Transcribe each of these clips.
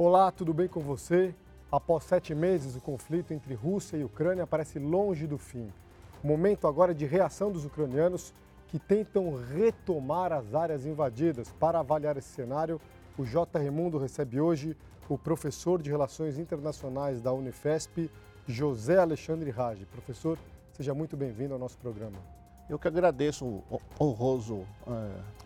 Olá, tudo bem com você? Após 7 meses, o conflito entre Rússia e Ucrânia parece longe do fim. Momento agora de reação dos ucranianos que tentam retomar as áreas invadidas. Para avaliar esse cenário, o JR Mundo recebe hoje o professor de Relações Internacionais da Unifesp, José Alexandre Raj. Professor, seja muito bem-vindo ao nosso programa. Eu que agradeço o honroso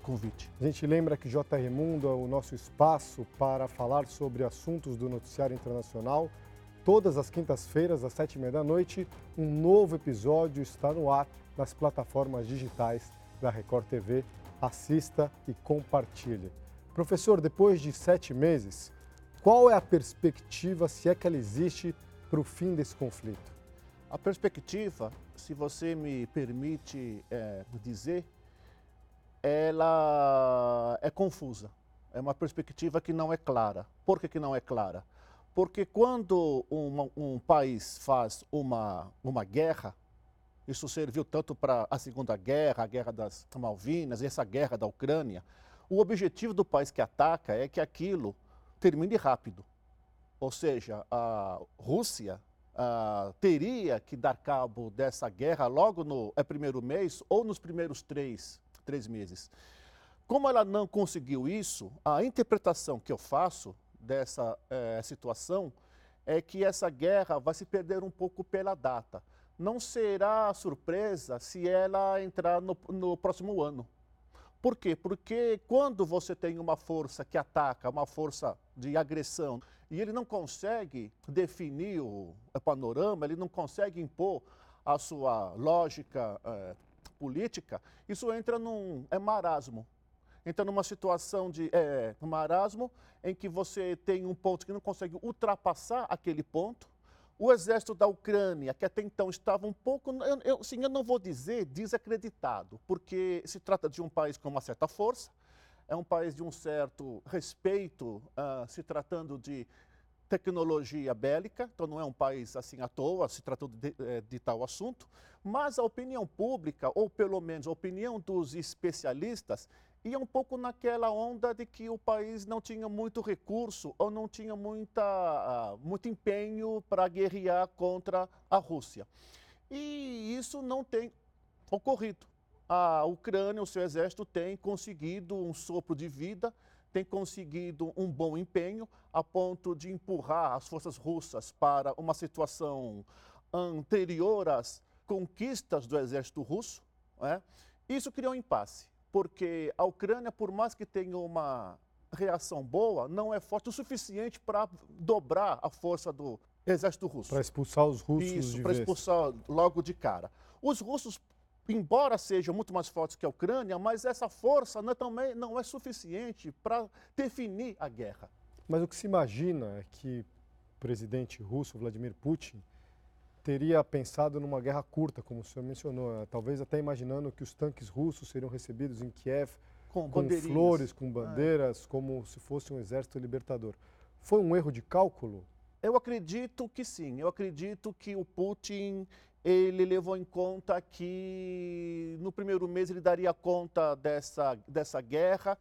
convite. A gente lembra que JR Mundo é o nosso espaço para falar sobre assuntos do noticiário internacional. Todas as quintas-feiras, às 19h30, um novo episódio está no ar nas plataformas digitais da Record TV. Assista e compartilhe. Professor, depois de 7 meses, qual é a perspectiva, se é que ela existe, para o fim desse conflito? A perspectiva, se você me permite dizer, ela é confusa. É uma perspectiva que não é clara. Por que não é clara? Porque quando um país faz uma guerra, isso serviu tanto para a Segunda Guerra, a Guerra das Malvinas, essa guerra da Ucrânia, o objetivo do país que ataca é que aquilo termine rápido. Ou seja, a Rússia teria que dar cabo dessa guerra logo no primeiro mês ou nos primeiros três meses. Como ela não conseguiu isso, a interpretação que eu faço dessa situação é que essa guerra vai se perder um pouco pela data. Não será surpresa se ela entrar no próximo ano. Por quê? Porque quando você tem uma força que ataca, uma força de agressão, e ele não consegue definir o panorama, ele não consegue impor a sua lógica política, isso entra num marasmo. Entra numa situação de marasmo em que você tem um ponto que não consegue ultrapassar aquele ponto. O exército da Ucrânia, que até então estava um pouco, eu não vou dizer desacreditado, porque se trata de um país com uma certa força, é um país de um certo respeito, se tratando de tecnologia bélica, então não é um país assim à toa, se tratando de tal assunto, mas a opinião pública, ou pelo menos a opinião dos especialistas, ia um pouco naquela onda de que o país não tinha muito recurso ou não tinha muito empenho para guerrear contra a Rússia. E isso não tem ocorrido. A Ucrânia, o seu exército, tem conseguido um sopro de vida, tem conseguido um bom empenho, a ponto de empurrar as forças russas para uma situação anterior às conquistas do exército russo, né? Isso criou um impasse. Porque a Ucrânia, por mais que tenha uma reação boa, não é forte o suficiente para dobrar a força do exército russo. Para expulsar os russos de vez. Isso, para expulsar logo de cara. Os russos, embora sejam muito mais fortes que a Ucrânia, mas essa força também não é suficiente para definir a guerra. Mas o que se imagina é que o presidente russo, Vladimir Putin, teria pensado numa guerra curta, como o senhor mencionou, talvez até imaginando que os tanques russos seriam recebidos em Kiev com flores, com bandeiras, como se fosse um exército libertador. Foi um erro de cálculo? Eu acredito que sim. Eu acredito que o Putin, ele levou em conta que no primeiro mês ele daria conta dessa guerra,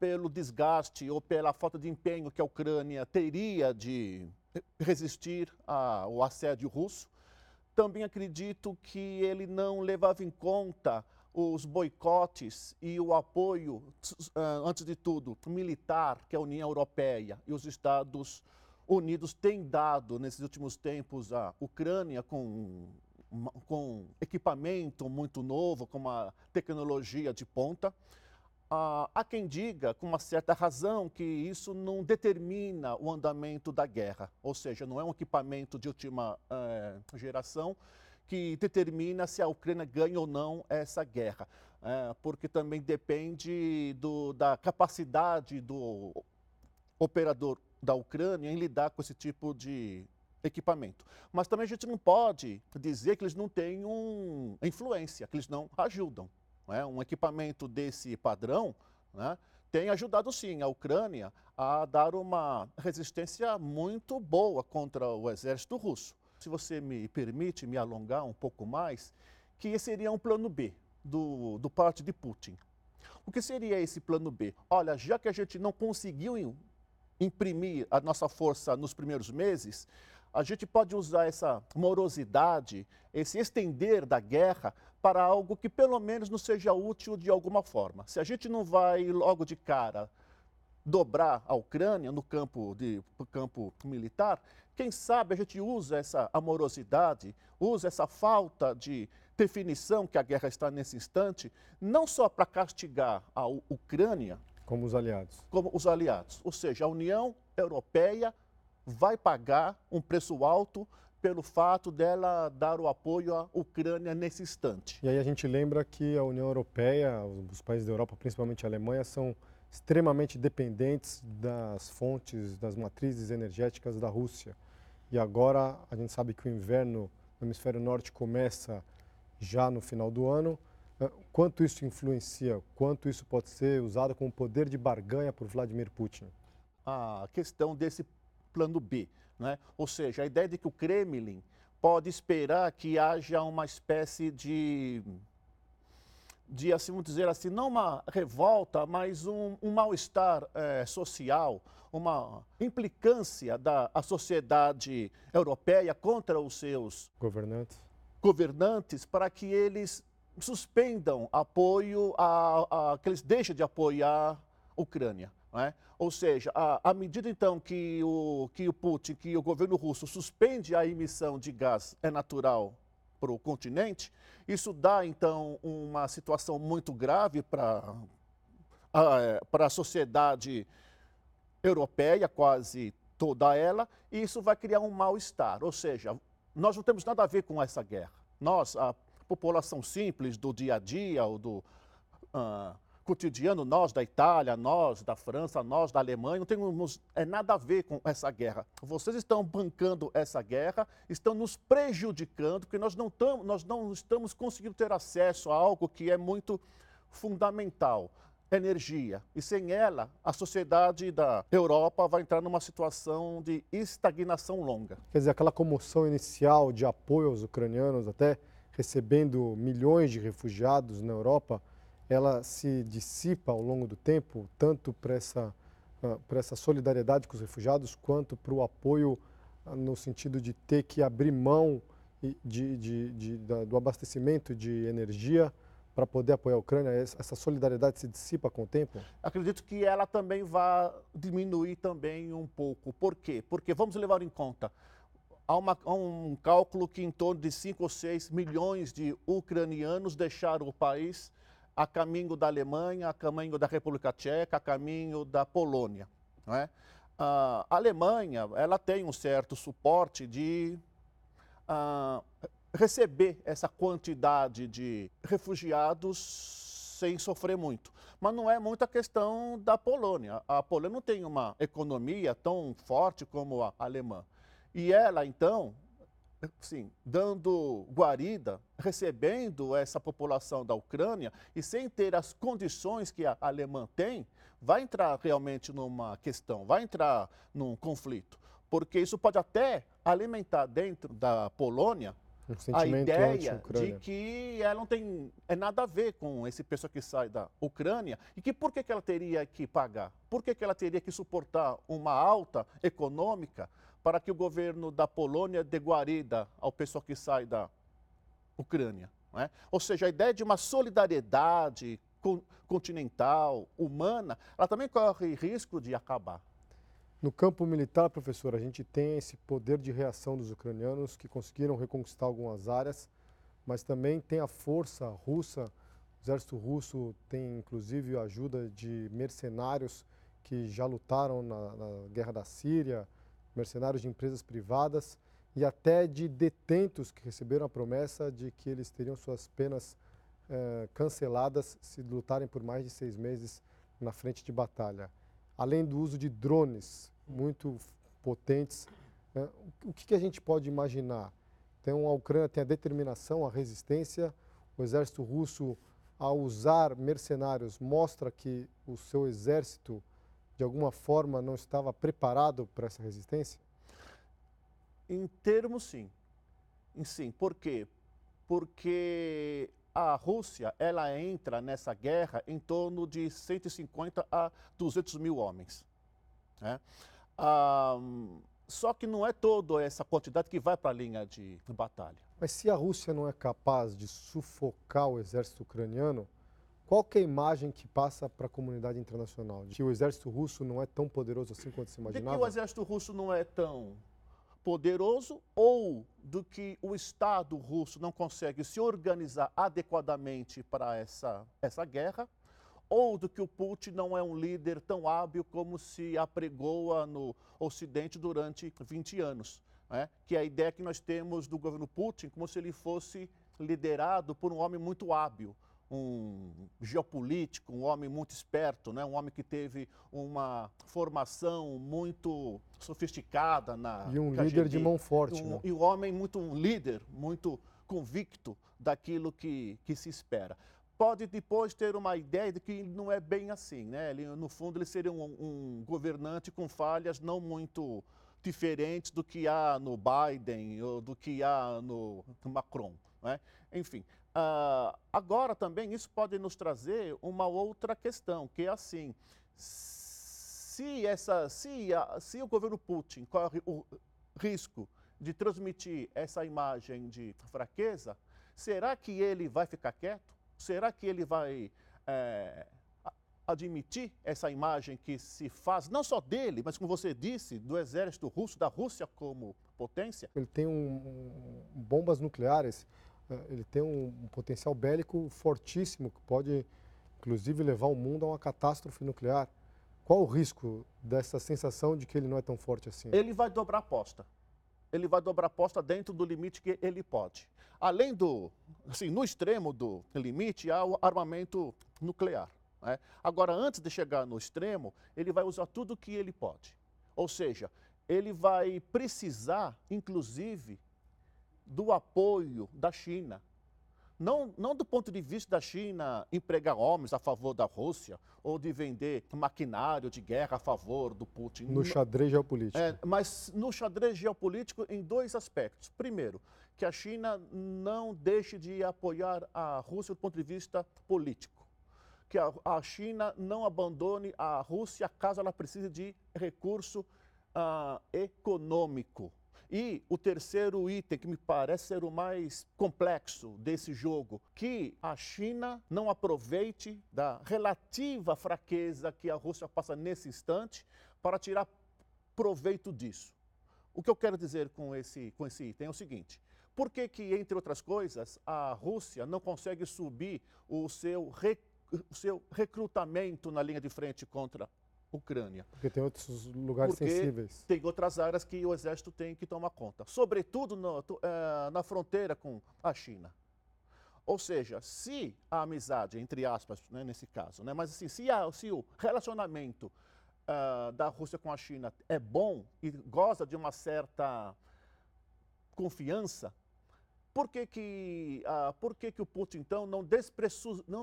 pelo desgaste ou pela falta de empenho que a Ucrânia teria de resistir ao assédio russo. Também acredito que ele não levava em conta os boicotes e o apoio, antes de tudo, militar, que a União Europeia e os Estados Unidos têm dado nesses últimos tempos à Ucrânia com equipamento muito novo, com uma tecnologia de ponta. Há quem diga, com uma certa razão, que isso não determina o andamento da guerra, ou seja, não é um equipamento de última geração que determina se a Ucrânia ganha ou não essa guerra, porque também depende da capacidade do operador da Ucrânia em lidar com esse tipo de equipamento. Mas também a gente não pode dizer que eles não têm influência, que eles não ajudam. Um equipamento desse padrão, né, tem ajudado sim a Ucrânia a dar uma resistência muito boa contra o exército russo. Se você me permite me alongar um pouco mais, que esse seria um plano B do parte de Putin. O que seria esse plano B? Olha, já que a gente não conseguiu imprimir a nossa força nos primeiros meses, a gente pode usar essa morosidade, esse estender da guerra para algo que pelo menos nos seja útil de alguma forma. Se a gente não vai logo de cara dobrar a Ucrânia no campo militar, quem sabe a gente usa essa amorosidade, usa essa falta de definição que a guerra está nesse instante, não só para castigar a Ucrânia, como os aliados. Ou seja, a União Europeia vai pagar um preço alto pelo fato dela dar o apoio à Ucrânia nesse instante. E aí a gente lembra que a União Europeia, os países da Europa, principalmente a Alemanha, são extremamente dependentes das fontes, das matrizes energéticas da Rússia. E agora a gente sabe que o inverno no hemisfério norte começa já no final do ano. Quanto isso influencia? Quanto isso pode ser usado como poder de barganha por Vladimir Putin? A questão desse plano B, né? Ou seja, a ideia de que o Kremlin pode esperar que haja uma espécie de assim, vamos dizer assim, não uma revolta, mas um mal-estar social, uma implicância da sociedade europeia contra os seus governantes para que eles suspendam apoio, que eles deixem de apoiar a Ucrânia. É? Ou seja, à medida então que o Putin, que o governo russo suspende a emissão de gás natural para o continente, isso dá então uma situação muito grave para a sociedade europeia, quase toda ela, e isso vai criar um mal-estar. Ou seja, nós não temos nada a ver com essa guerra. Nós, a população simples do dia a dia, ou do cotidiano, nós da Itália, nós da França, nós da Alemanha, não temos nada a ver com essa guerra. Vocês estão bancando essa guerra, estão nos prejudicando, porque nós não estamos conseguindo ter acesso a algo que é muito fundamental, energia. E sem ela, a sociedade da Europa vai entrar numa situação de estagnação longa. Quer dizer, aquela comoção inicial de apoio aos ucranianos, até recebendo milhões de refugiados na Europa, ela se dissipa ao longo do tempo, tanto para essa solidariedade com os refugiados, quanto para o apoio no sentido de ter que abrir mão do abastecimento de energia para poder apoiar a Ucrânia. Essa solidariedade se dissipa com o tempo? Acredito que ela também vai diminuir também um pouco. Por quê? Porque vamos levar em conta, há um cálculo que em torno de 5 ou 6 milhões de ucranianos deixaram o país a caminho da Alemanha, a caminho da República Tcheca, a caminho da Polônia. Não é? A Alemanha, ela tem um certo suporte de receber essa quantidade de refugiados sem sofrer muito. Mas não é muita questão da Polônia. A Polônia não tem uma economia tão forte como a alemã. E ela, então, sim, dando guarida, recebendo essa população da Ucrânia e sem ter as condições que a alemã tem, vai entrar realmente numa questão, vai entrar num conflito. Porque isso pode até alimentar dentro da Polônia a ideia de que ela não tem nada a ver com esse pessoal que sai da Ucrânia e que por que ela teria que pagar? Por que ela teria que suportar uma alta econômica para que o governo da Polônia dê guarida ao pessoal que sai da Ucrânia? Não é? Ou seja, a ideia de uma solidariedade continental, humana, ela também corre risco de acabar. No campo militar, professor, a gente tem esse poder de reação dos ucranianos que conseguiram reconquistar algumas áreas, mas também tem a força russa. O exército russo tem, inclusive, a ajuda de mercenários que já lutaram na Guerra da Síria, mercenários de empresas privadas e até de detentos que receberam a promessa de que eles teriam suas penas canceladas se lutarem por mais de 6 meses na frente de batalha. Além do uso de drones muito potentes, né? O que a gente pode imaginar? Então, a Ucrânia tem a determinação, a resistência, o exército russo, ao usar mercenários, mostra que o seu exército de alguma forma não estava preparado para essa resistência? Em termos, sim. Sim. Por quê? Porque a Rússia, ela entra nessa guerra em torno de 150 a 200 mil homens, né? Só que não é toda essa quantidade que vai para a linha de batalha. Mas se a Rússia não é capaz de sufocar o exército ucraniano, qual que é a imagem que passa para a comunidade internacional? De que o exército russo não é tão poderoso assim quanto se imaginava? De que o exército russo não é tão poderoso, ou do que o Estado russo não consegue se organizar adequadamente para essa guerra, ou do que o Putin não é um líder tão hábil como se apregoa no Ocidente durante 20 anos. Né? Que é a ideia que nós temos do governo Putin, como se ele fosse liderado por um homem muito hábil, um geopolítico, um homem muito esperto, né? Um homem que teve uma formação muito sofisticada na KGB. E um líder de mão forte. Né? E um homem muito líder, muito convicto daquilo que se espera. Pode depois ter uma ideia de que não é bem assim, né? Ele, no fundo, ele seria um governante com falhas não muito diferentes do que há no Biden ou do que há no Macron, né? Enfim, agora também isso pode nos trazer uma outra questão, que é assim, se o governo Putin corre o risco de transmitir essa imagem de fraqueza, será que ele vai ficar quieto? Será que ele vai admitir essa imagem que se faz, não só dele, mas como você disse, do exército russo, da Rússia como potência? Ele tem bombas nucleares, ele tem um potencial bélico fortíssimo, que pode, inclusive, levar o mundo a uma catástrofe nuclear. Qual o risco dessa sensação de que ele não é tão forte assim? Ele vai dobrar a aposta. Ele vai dobrar a aposta dentro do limite que ele pode. Além do, assim, no extremo do limite, há o armamento nuclear, né? Agora, antes de chegar no extremo, ele vai usar tudo o que ele pode. Ou seja, ele vai precisar, inclusive, do apoio da China. Não do ponto de vista da China empregar homens a favor da Rússia ou de vender maquinário de guerra a favor do Putin. No xadrez geopolítico. Mas no xadrez geopolítico em dois aspectos. Primeiro, que a China não deixe de apoiar a Rússia do ponto de vista político. Que a China não abandone a Rússia caso ela precise de recurso econômico. E o terceiro item, que me parece ser o mais complexo desse jogo, que a China não aproveite da relativa fraqueza que a Rússia passa nesse instante para tirar proveito disso. O que eu quero dizer com esse item é o seguinte: por que, entre outras coisas, a Rússia não consegue subir o seu recrutamento na linha de frente contra Ucrânia? Porque tem outros lugares sensíveis. Tem outras áreas que o exército tem que tomar conta, sobretudo na fronteira com a China. Ou seja, se a amizade, entre aspas, né, nesse caso, né, mas assim, se o relacionamento da Rússia com a China é bom e goza de uma certa confiança, por que o Putin, então, não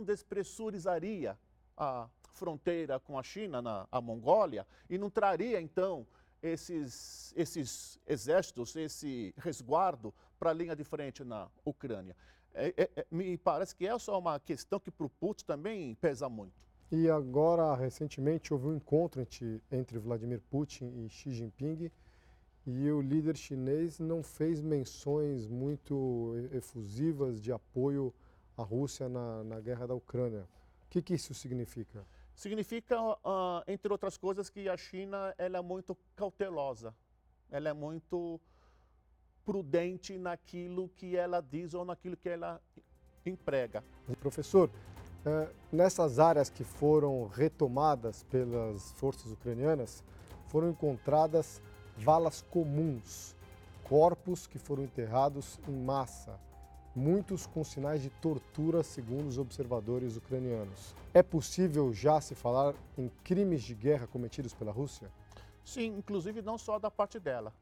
despressurizaria a fronteira com a China, a Mongólia, e não traria, então, esses exércitos, esse resguardo para a linha de frente na Ucrânia? Me parece que essa é uma questão que para o Putin também pesa muito. E agora, recentemente, houve um encontro entre Vladimir Putin e Xi Jinping, e o líder chinês não fez menções muito efusivas de apoio à Rússia na guerra da Ucrânia. O que isso significa? Significa, entre outras coisas, que a China ela é muito cautelosa, ela é muito prudente naquilo que ela diz ou naquilo que ela emprega. Professor, nessas áreas que foram retomadas pelas forças ucranianas, foram encontradas valas comuns, corpos que foram enterrados em massa. Muitos com sinais de tortura, segundo os observadores ucranianos. É possível já se falar em crimes de guerra cometidos pela Rússia? Sim, inclusive não só da parte dela.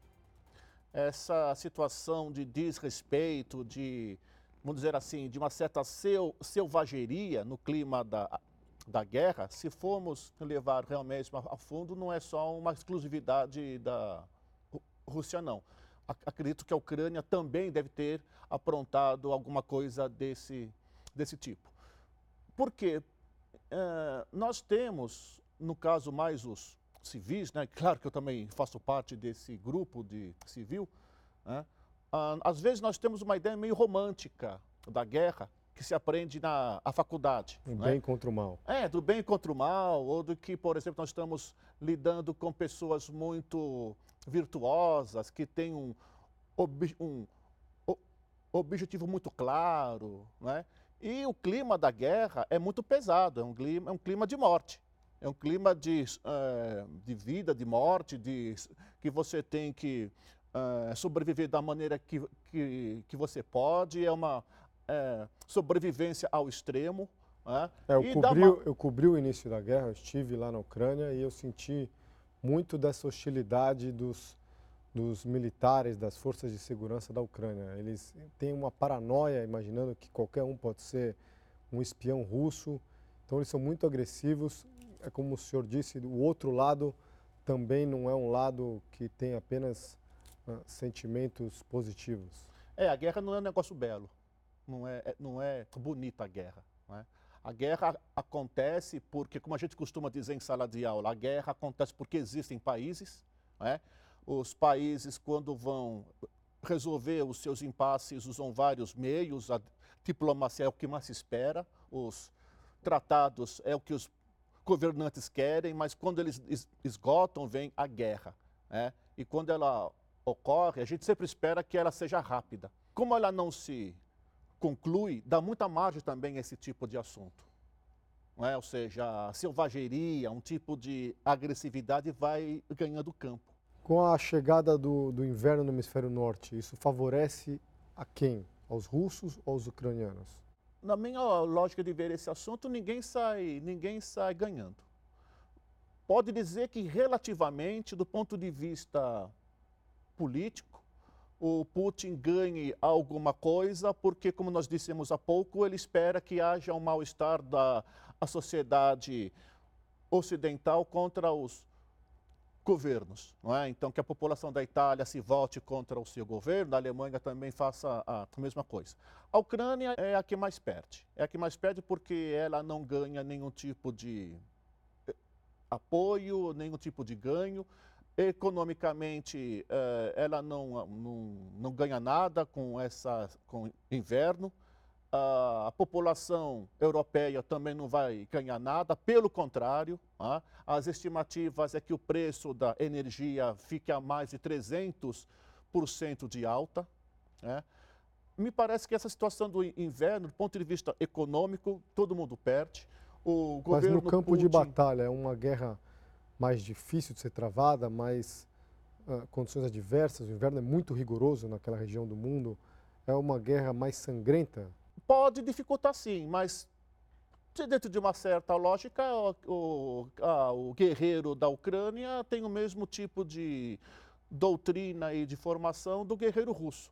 Essa situação de desrespeito, de, vamos dizer assim, de uma certa selvageria no clima da guerra, se formos levar realmente a fundo, não é só uma exclusividade da Rússia, não. Acredito que a Ucrânia também deve ter aprontado alguma coisa desse tipo. Porque nós temos, no caso mais os civis, né? Claro que eu também faço parte desse grupo de civil, né? Às vezes nós temos uma ideia meio romântica da guerra que se aprende na faculdade. Do bem contra o mal. É, do bem contra o mal, ou do que, por exemplo, nós estamos lidando com pessoas muito virtuosas, que têm um objetivo muito claro, né? E o clima da guerra é muito pesado, é um clima de morte. É um clima de vida, de morte, que você tem que sobreviver da maneira que você pode. É uma sobrevivência ao extremo. Né? Eu cobri o início da guerra, eu estive lá na Ucrânia e eu senti muito dessa hostilidade dos militares, das forças de segurança da Ucrânia. Eles têm uma paranoia, imaginando que qualquer um pode ser um espião russo. Então eles são muito agressivos. É como o senhor disse, o outro lado também não é um lado que tem apenas sentimentos positivos. A guerra não é um negócio belo, não é bonita a guerra, né? A guerra acontece porque, como a gente costuma dizer em sala de aula, a guerra acontece porque existem países, né? Os países, quando vão resolver os seus impasses, usam vários meios, a diplomacia é o que mais se espera, os tratados é o que os governantes querem, mas quando eles esgotam, vem a guerra, né? E quando ela ocorre, a gente sempre espera que ela seja rápida. Como ela não se conclui, dá muita margem também a esse tipo de assunto, né? Ou seja, a selvageria, um tipo de agressividade vai ganhando campo. Com a chegada do inverno no hemisfério norte, isso favorece a quem? Aos russos ou aos ucranianos? Na minha lógica de ver esse assunto, ninguém sai ganhando. Pode dizer que, relativamente, do ponto de vista político, o Putin ganhe alguma coisa, porque, como nós dissemos há pouco, ele espera que haja um mal-estar da sociedade ocidental contra os governos, não é? Então, que a população da Itália se volte contra o seu governo, a Alemanha também faça a mesma coisa. A Ucrânia é a que mais perde. É a que mais perde porque ela não ganha nenhum tipo de apoio, nenhum tipo de ganho. Economicamente, ela não ganha nada com inverno. A população europeia também não vai ganhar nada, pelo contrário, as estimativas é que o preço da energia fique a mais de 300% de alta, né? Me parece que essa situação do inverno, do ponto de vista econômico, todo mundo perde. O governo Mas no campo Putin... de batalha, é uma guerra mais difícil de ser travada, mais condições adversas, o inverno é muito rigoroso naquela região do mundo, é uma guerra mais sangrenta? Pode dificultar sim, mas dentro de uma certa lógica, o guerreiro da Ucrânia tem o mesmo tipo de doutrina e de formação do guerreiro russo.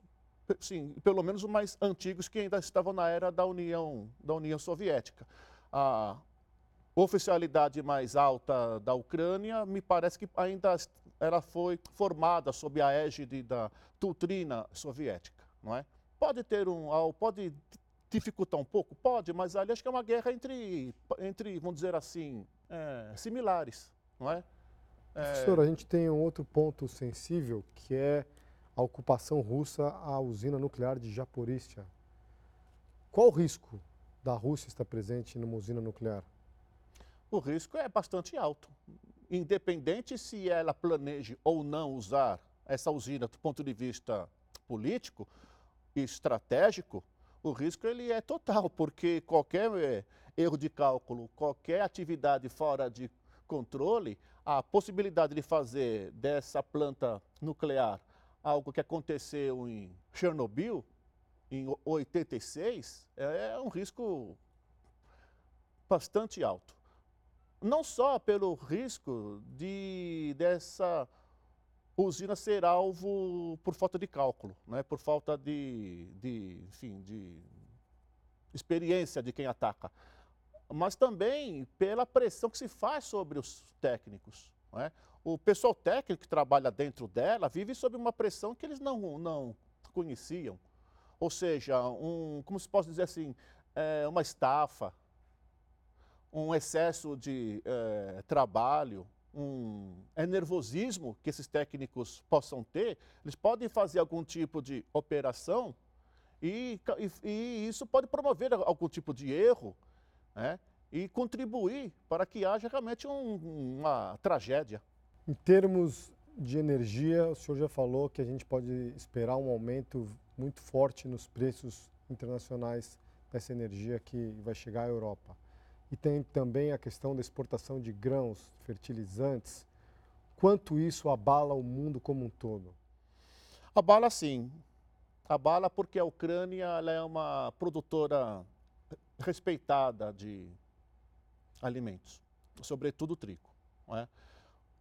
Sim, pelo menos os mais antigos que ainda estavam na era da União Soviética. A oficialidade mais alta da Ucrânia, me parece que ainda ela foi formada sob a égide da doutrina soviética, não é? Pode dificultar um pouco? Pode, mas ali acho que é uma guerra entre vamos dizer assim, similares, não é? Professor, a gente tem um outro ponto sensível, que é a ocupação russa à usina nuclear de Zaporízhia. Qual o risco da Rússia estar presente numa usina nuclear? O risco é bastante alto. Independente se ela planeje ou não usar essa usina do ponto de vista político e estratégico, o risco ele é total, porque qualquer erro de cálculo, qualquer atividade fora de controle, a possibilidade de fazer dessa planta nuclear algo que aconteceu em Chernobyl, em 86, é um risco bastante alto. Não só pelo risco dessa usina ser alvo por falta de cálculo, né? Por falta de experiência de quem ataca, mas também pela pressão que se faz sobre os técnicos, né? O pessoal técnico que trabalha dentro dela vive sob uma pressão que eles não conheciam, ou seja, como se posso dizer assim, uma estafa, um excesso de trabalho, nervosismo que esses técnicos possam ter, eles podem fazer algum tipo de operação e isso pode promover algum tipo de erro, né? E contribuir para que haja realmente uma tragédia. Em termos de energia, o senhor já falou que a gente pode esperar um aumento muito forte nos preços internacionais dessa energia que vai chegar à Europa. E tem também a questão da exportação de grãos, fertilizantes. Quanto isso abala o mundo como um todo? Abala sim. Abala porque a Ucrânia ela é uma produtora respeitada de alimentos, sobretudo trigo, não é?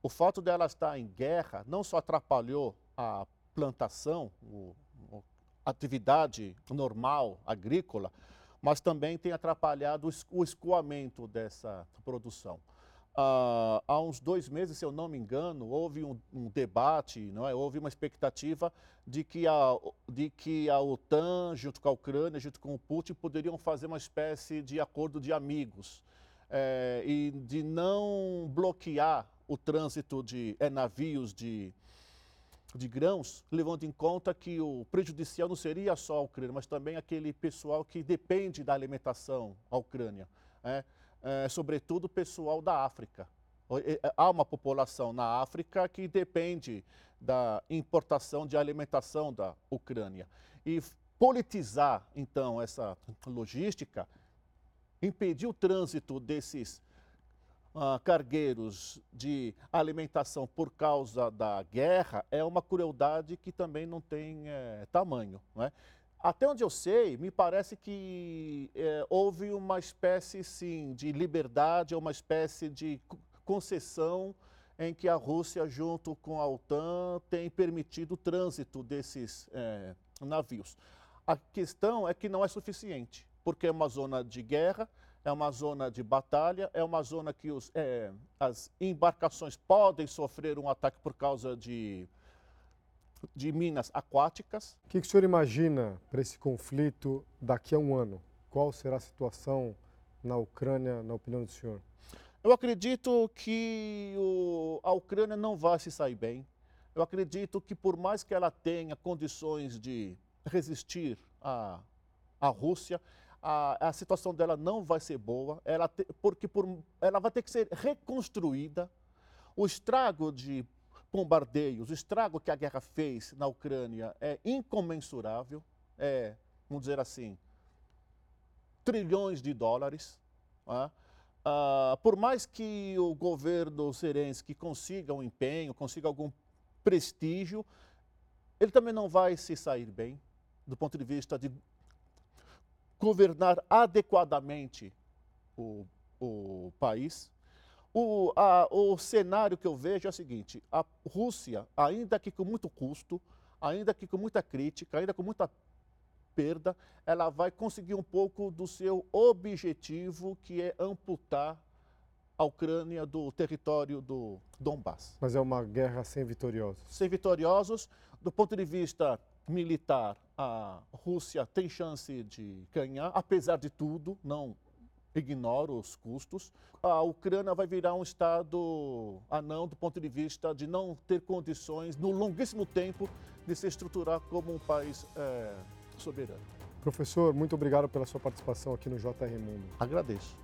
O fato dela estar em guerra não só atrapalhou a plantação, a atividade normal agrícola, mas também tem atrapalhado o escoamento dessa produção. Há uns 2 meses, se eu não me engano, houve um debate, não é? Houve uma expectativa de que a OTAN, junto com a Ucrânia, junto com o Putin, poderiam fazer uma espécie de acordo de amigos e de não bloquear o trânsito de navios de grãos, levando em conta que o prejudicial não seria só a Ucrânia, mas também aquele pessoal que depende da alimentação à Ucrânia, né? Sobretudo o pessoal da África. Há uma população na África que depende da importação de alimentação da Ucrânia. E politizar, então, essa logística, impedir o trânsito desses cargueiros de alimentação por causa da guerra é uma crueldade que também não tem tamanho, não é? Até onde eu sei, me parece que houve uma espécie, sim, de liberdade, uma espécie de concessão em que a Rússia, junto com a OTAN, tem permitido o trânsito desses navios. A questão é que não é suficiente, porque é uma zona de guerra, é uma zona de batalha, é uma zona que as embarcações podem sofrer um ataque por causa de minas aquáticas. O que o senhor imagina para esse conflito daqui a um ano? Qual será a situação na Ucrânia, na opinião do senhor? Eu acredito que a Ucrânia não vai se sair bem. Eu acredito que, por mais que ela tenha condições de resistir à Rússia, a situação dela não vai ser boa, ela vai ter que ser reconstruída. O estrago de bombardeios, o estrago que a guerra fez na Ucrânia é incomensurável, vamos dizer assim, trilhões de $. Né? Por mais que o governo Zelensky consiga um empenho, consiga algum prestígio, ele também não vai se sair bem do ponto de vista de governar adequadamente o país. O cenário que eu vejo é o seguinte: a Rússia, ainda que com muito custo, ainda que com muita crítica, ainda com muita perda, ela vai conseguir um pouco do seu objetivo, que é amputar a Ucrânia do território do Donbass. Mas é uma guerra sem vitoriosos. Sem vitoriosos. Do ponto de vista militar, a Rússia tem chance de ganhar, apesar de tudo, não ignora os custos. A Ucrânia vai virar um estado anão do ponto de vista de não ter condições, no longuíssimo tempo, de se estruturar como um país soberano. Professor, muito obrigado pela sua participação aqui no JR Mundo. Agradeço.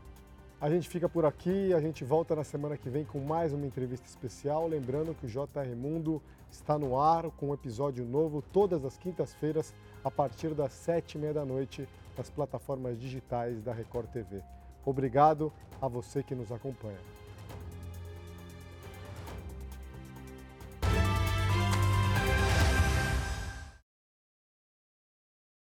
A gente fica por aqui, a gente volta na semana que vem com mais uma entrevista especial. Lembrando que o JR Mundo está no ar com um episódio novo todas as quintas-feiras, a partir das 19h30 nas plataformas digitais da Record TV. Obrigado a você que nos acompanha.